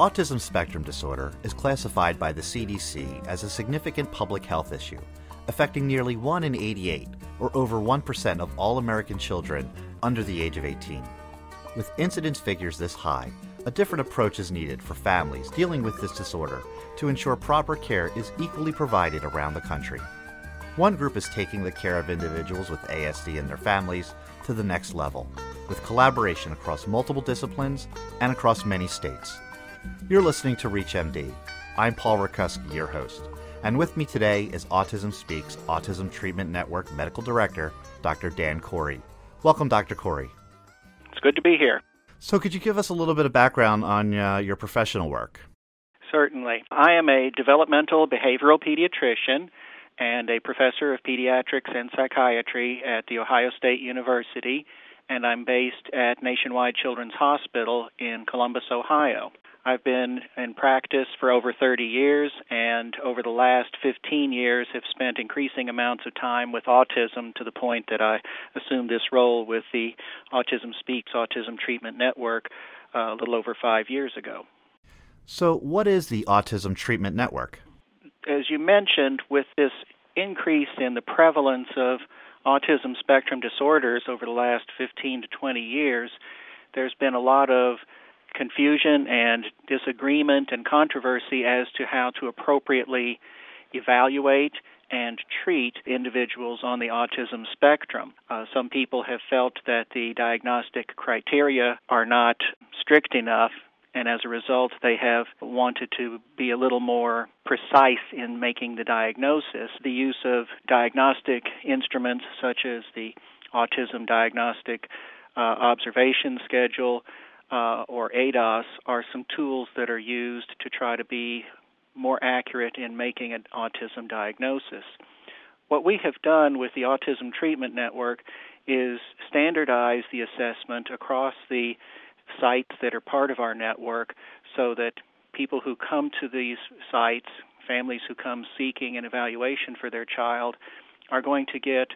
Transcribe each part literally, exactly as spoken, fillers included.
Autism spectrum disorder is classified by the C D C as a significant public health issue, affecting nearly one in eighty-eight, or over one percent of all American children under the age of eighteen. With incidence figures this high, a different approach is needed for families dealing with this disorder to ensure proper care is equally provided around the country. One group is taking the care of individuals with A S D and their families to the next level, with collaboration across multiple disciplines and across many states. You're listening to ReachMD. I'm Paul Rukuski, your host, and with me today is Autism Speaks Autism Treatment Network Medical Director, Doctor Dan Corey. Welcome, Doctor Corey. It's good to be here. So could you give us a little bit of background on uh, your professional work? Certainly. I am a developmental behavioral pediatrician and a professor of pediatrics and psychiatry at The Ohio State University, and I'm based at Nationwide Children's Hospital in Columbus, Ohio. I've been in practice for over thirty years, and over the last fifteen years have spent increasing amounts of time with autism to the point that I assumed this role with the Autism Speaks Autism Treatment Network uh, a little over five years ago. So what is the Autism Treatment Network? As you mentioned, with this increase in the prevalence of autism spectrum disorders over the last fifteen to twenty years, there's been a lot of confusion and disagreement and controversy as to how to appropriately evaluate and treat individuals on the autism spectrum. Uh, some people have felt that the diagnostic criteria are not strict enough, and as a result, they have wanted to be a little more precise in making the diagnosis. The use of diagnostic instruments such as the Autism Diagnostic uh, Observation Schedule Uh, or A D O S are some tools that are used to try to be more accurate in making an autism diagnosis. What we have done with the Autism Treatment Network is standardize the assessment across the sites that are part of our network so that people who come to these sites, families who come seeking an evaluation for their child, are going to get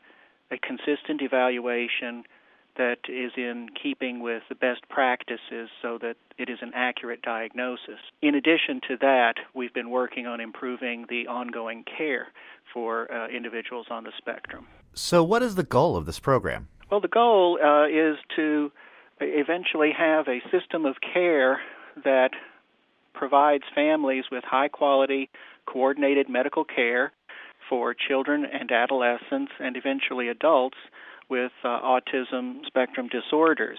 a consistent evaluation that is in keeping with the best practices so that it is an accurate diagnosis. In addition to that, we've been working on improving the ongoing care for uh, individuals on the spectrum. So what is the goal of this program? Well, the goal uh, is to eventually have a system of care that provides families with high-quality, coordinated medical care for children and adolescents and eventually adults with uh, autism spectrum disorders.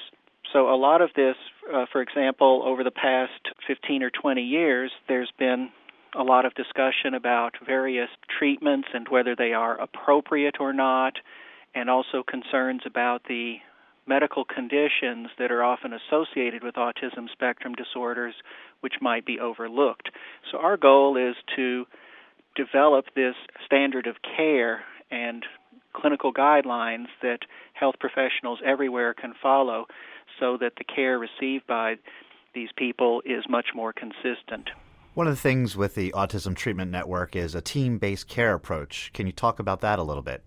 So a lot of this, uh, for example, over the past fifteen or twenty years, there's been a lot of discussion about various treatments and whether they are appropriate or not, and also concerns about the medical conditions that are often associated with autism spectrum disorders, which might be overlooked. So our goal is to develop this standard of care and clinical guidelines that health professionals everywhere can follow so that the care received by these people is much more consistent. One of the things with the Autism Treatment Network is a team-based care approach. Can you talk about that a little bit?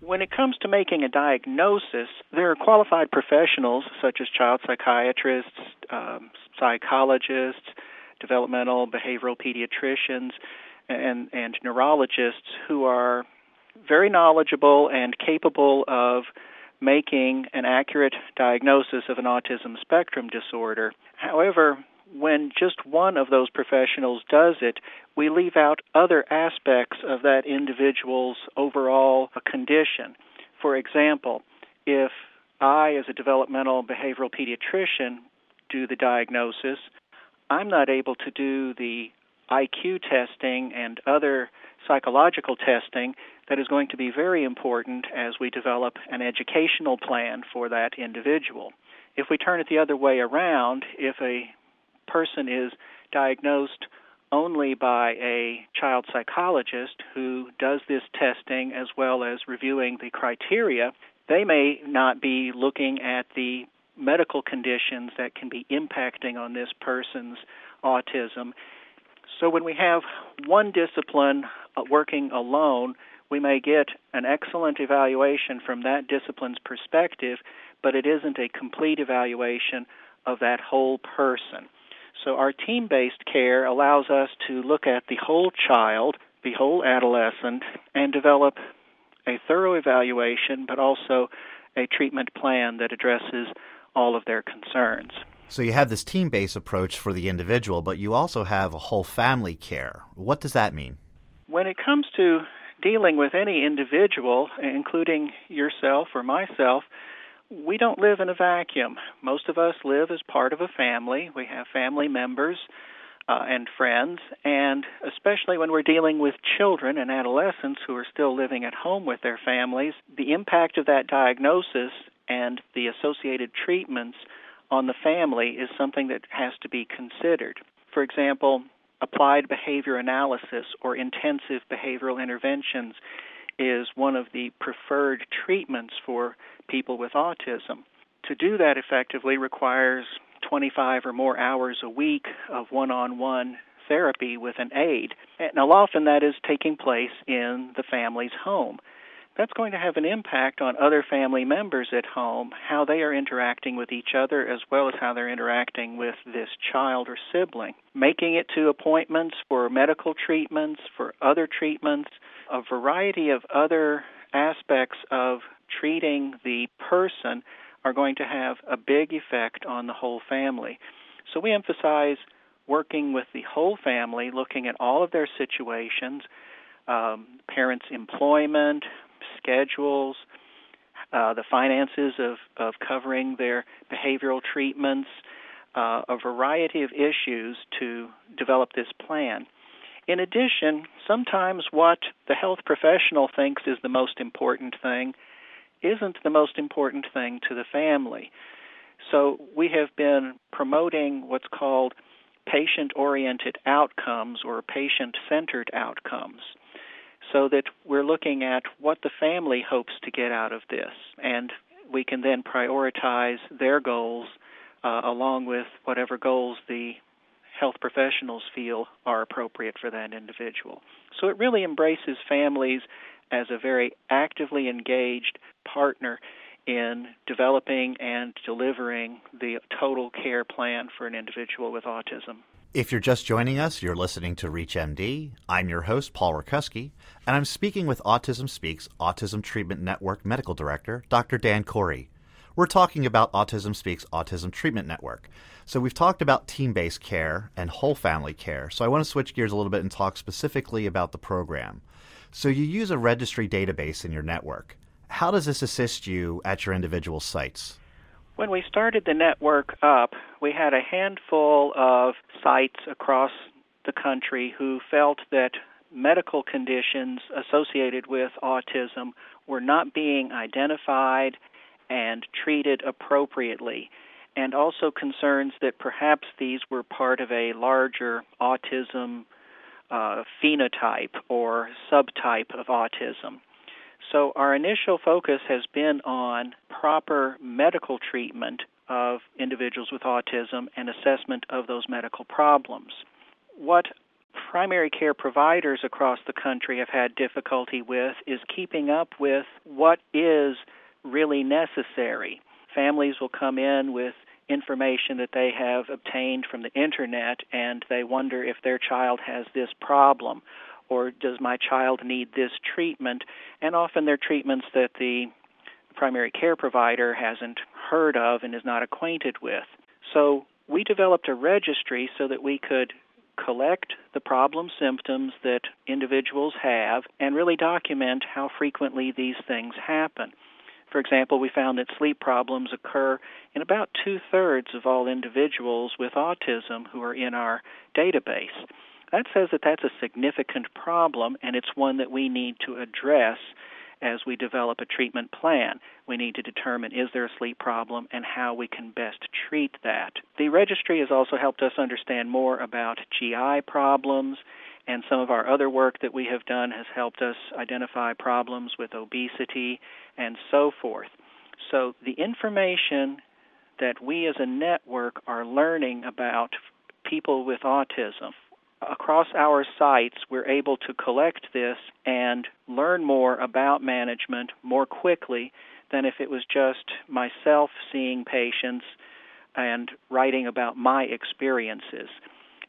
When it comes to making a diagnosis, there are qualified professionals such as child psychiatrists, um, psychologists, developmental behavioral pediatricians, and, and neurologists who are very knowledgeable and capable of making an accurate diagnosis of an autism spectrum disorder. However, when just one of those professionals does it, we leave out other aspects of that individual's overall condition. For example, if I, as a developmental behavioral pediatrician, do the diagnosis, I'm not able to do the I Q testing and other psychological testing that is going to be very important as we develop an educational plan for that individual. If we turn it the other way around, if a person is diagnosed only by a child psychologist who does this testing as well as reviewing the criteria, they may not be looking at the medical conditions that can be impacting on this person's autism. So when we have one discipline working alone, we may get an excellent evaluation from that discipline's perspective, but it isn't a complete evaluation of that whole person. So our team-based care allows us to look at the whole child, the whole adolescent, and develop a thorough evaluation, but also a treatment plan that addresses all of their concerns. So you have this team-based approach for the individual, but you also have a whole family care. What does that mean? When it comes to dealing with any individual, including yourself or myself, we don't live in a vacuum. Most of us live as part of a family. We have family members uh, and friends, and especially when we're dealing with children and adolescents who are still living at home with their families, the impact of that diagnosis and the associated treatments on the family is something that has to be considered. For example, applied behavior analysis or intensive behavioral interventions is one of the preferred treatments for people with autism. To do that effectively requires twenty-five or more hours a week of one-on-one therapy with an aide. And often that is taking place in the family's home. That's going to have an impact on other family members at home, how they are interacting with each other as well as how they're interacting with this child or sibling. Making it to appointments for medical treatments, for other treatments, a variety of other aspects of treating the person are going to have a big effect on the whole family. So we emphasize working with the whole family, looking at all of their situations, um, parents' employment, schedules, uh, the finances of, of covering their behavioral treatments, uh, a variety of issues to develop this plan. In addition, sometimes what the health professional thinks is the most important thing isn't the most important thing to the family. So we have been promoting what's called patient-oriented outcomes or patient-centered outcomes, so that we're looking at what the family hopes to get out of this, and we can then prioritize their goals uh, along with whatever goals the health professionals feel are appropriate for that individual. So it really embraces families as a very actively engaged partner in developing and delivering the total care plan for an individual with autism. If you're just joining us, you're listening to ReachMD. I'm your host, Paul Rukuski, and I'm speaking with Autism Speaks Autism Treatment Network Medical Director, Doctor Dan Corey. We're talking about Autism Speaks Autism Treatment Network. So we've talked about team-based care and whole family care, so I want to switch gears a little bit and talk specifically about the program. So you use a registry database in your network. How does this assist you at your individual sites? When we started the network up, we had a handful of sites across the country who felt that medical conditions associated with autism were not being identified and treated appropriately, and also concerns that perhaps these were part of a larger autism uh, phenotype or subtype of autism. So our initial focus has been on proper medical treatment of individuals with autism and assessment of those medical problems. What primary care providers across the country have had difficulty with is keeping up with what is really necessary. Families will come in with information that they have obtained from the internet, and they wonder if their child has this problem, or does my child need this treatment? And often they're treatments that the primary care provider hasn't heard of and is not acquainted with. So we developed a registry so that we could collect the problem symptoms that individuals have and really document how frequently these things happen. For example, we found that sleep problems occur in about two-thirds of all individuals with autism who are in our database. That says that that's a significant problem, and it's one that we need to address as we develop a treatment plan. We need to determine, is there a sleep problem and how we can best treat that. The registry has also helped us understand more about G I problems, and some of our other work that we have done has helped us identify problems with obesity and so forth. So the information that we as a network are learning about people with autism, across our sites, we're able to collect this and learn more about management more quickly than if it was just myself seeing patients and writing about my experiences.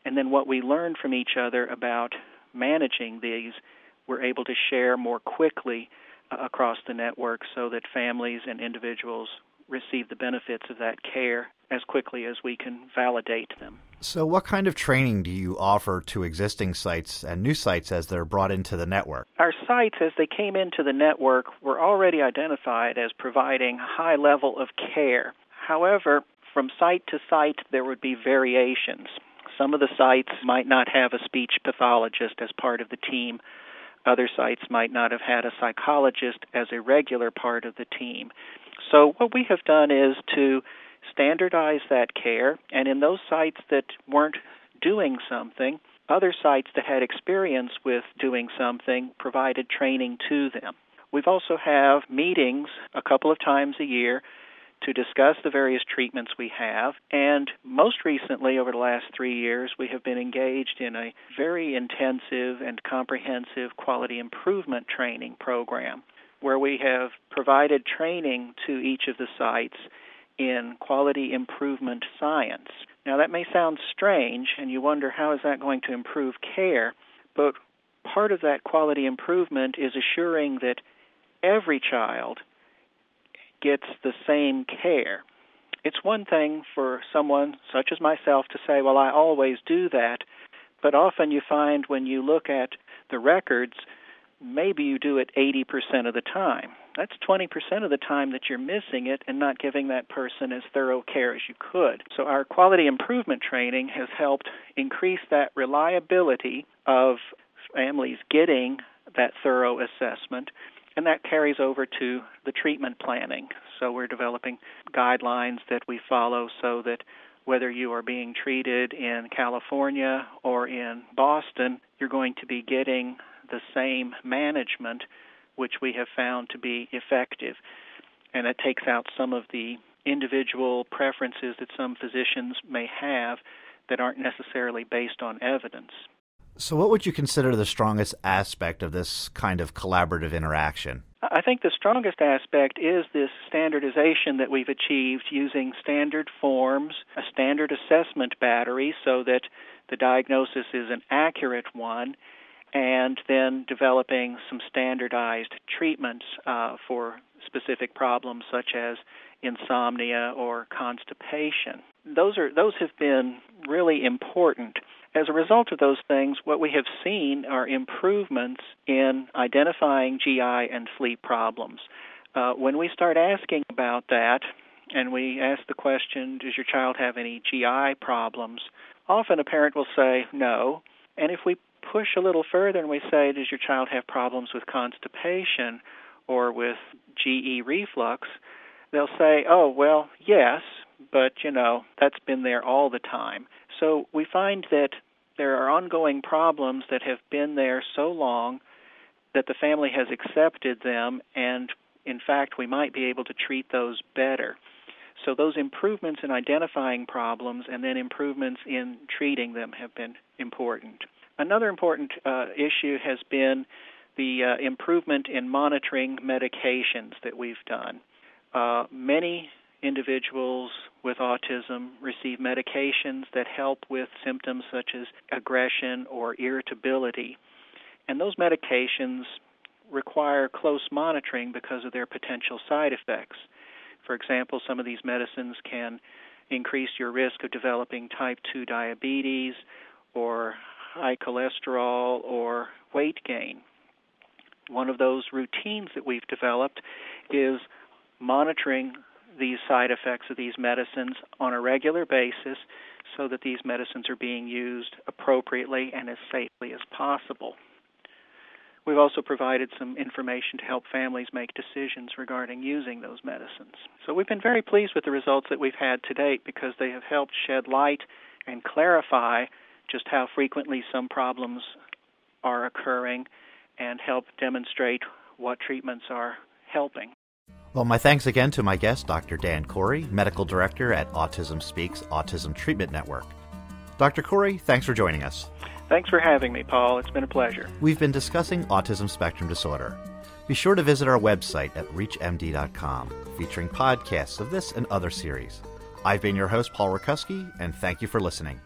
And then what we learned from each other about managing these, we're able to share more quickly uh, across the network so that families and individuals receive the benefits of that care as quickly as we can validate them. So what kind of training do you offer to existing sites and new sites as they're brought into the network? Our sites, as they came into the network, were already identified as providing high level of care. However, from site to site, there would be variations. Some of the sites might not have a speech pathologist as part of the team. Other sites might not have had a psychologist as a regular part of the team. So what we have done is to standardize that care, and in those sites that weren't doing something, other sites that had experience with doing something provided training to them. We've also have meetings a couple of times a year to discuss the various treatments we have, and most recently, over the last three years, we have been engaged in a very intensive and comprehensive quality improvement training program, where we have provided training to each of the sites in quality improvement science. Now, that may sound strange, and you wonder, how is that going to improve care? But part of that quality improvement is assuring that every child gets the same care. It's one thing for someone such as myself to say, well, I always do that, but often you find when you look at the records, maybe you do it eighty percent of the time. That's twenty percent of the time that you're missing it and not giving that person as thorough care as you could. So our quality improvement training has helped increase that reliability of families getting that thorough assessment, and that carries over to the treatment planning. So we're developing guidelines that we follow so that whether you are being treated in California or in Boston, you're going to be getting the same management, which we have found to be effective. And it takes out some of the individual preferences that some physicians may have that aren't necessarily based on evidence. So what would you consider the strongest aspect of this kind of collaborative interaction? I think the strongest aspect is this standardization that we've achieved using standard forms, a standard assessment battery so that the diagnosis is an accurate one, and then developing some standardized treatments uh, for specific problems such as insomnia or constipation. Those are those have been really important. As a result of those things, what we have seen are improvements in identifying G I and sleep problems. Uh, when we start asking about that, and we ask the question, does your child have any G I problems? Often a parent will say no, and if we push a little further and we say, does your child have problems with constipation or with G E reflux? They'll say, oh, well, yes, but, you know, that's been there all the time. So we find that there are ongoing problems that have been there so long that the family has accepted them, and, in fact, we might be able to treat those better. So those improvements in identifying problems and then improvements in treating them have been important. Another important uh, issue has been the uh, improvement in monitoring medications that we've done. Uh, many individuals with autism receive medications that help with symptoms such as aggression or irritability, and those medications require close monitoring because of their potential side effects. For example, some of these medicines can increase your risk of developing type two diabetes or high cholesterol or weight gain. One of those routines that we've developed is monitoring these side effects of these medicines on a regular basis so that these medicines are being used appropriately and as safely as possible. We've also provided some information to help families make decisions regarding using those medicines. So we've been very pleased with the results that we've had to date because they have helped shed light and clarify just how frequently some problems are occurring and help demonstrate what treatments are helping. Well, my thanks again to my guest, Doctor Dan Corey, Medical Director at Autism Speaks Autism Treatment Network. Doctor Corey, thanks for joining us. Thanks for having me, Paul. It's been a pleasure. We've been discussing autism spectrum disorder. Be sure to visit our website at reach M D dot com, featuring podcasts of this and other series. I've been your host, Paul Rukuski, and thank you for listening.